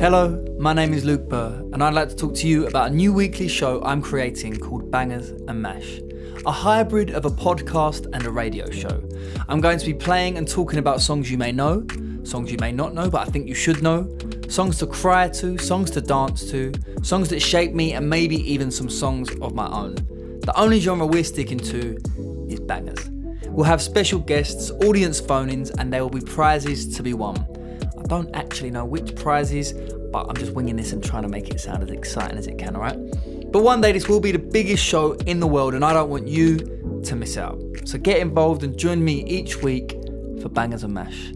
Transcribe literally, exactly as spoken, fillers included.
Hello, my name is Luke Burr, and I'd like to talk to you about a new weekly show I'm creating called Bangers and Mash, a hybrid of a podcast and a radio show. I'm going to be playing and talking about songs you may know, songs you may not know but I think you should know, songs to cry to, songs to dance to, songs that shape me, and maybe even some songs of my own. The only genre we're sticking to is bangers. We'll have special guests, audience phone-ins, and there will be prizes to be won. I don't actually know which prizes, but I'm just winging this and trying to make it sound as exciting as it can, all right? But one day this will be the biggest show in the world, and I don't want you to miss out. So get involved and join me each week for Bangers and Mash.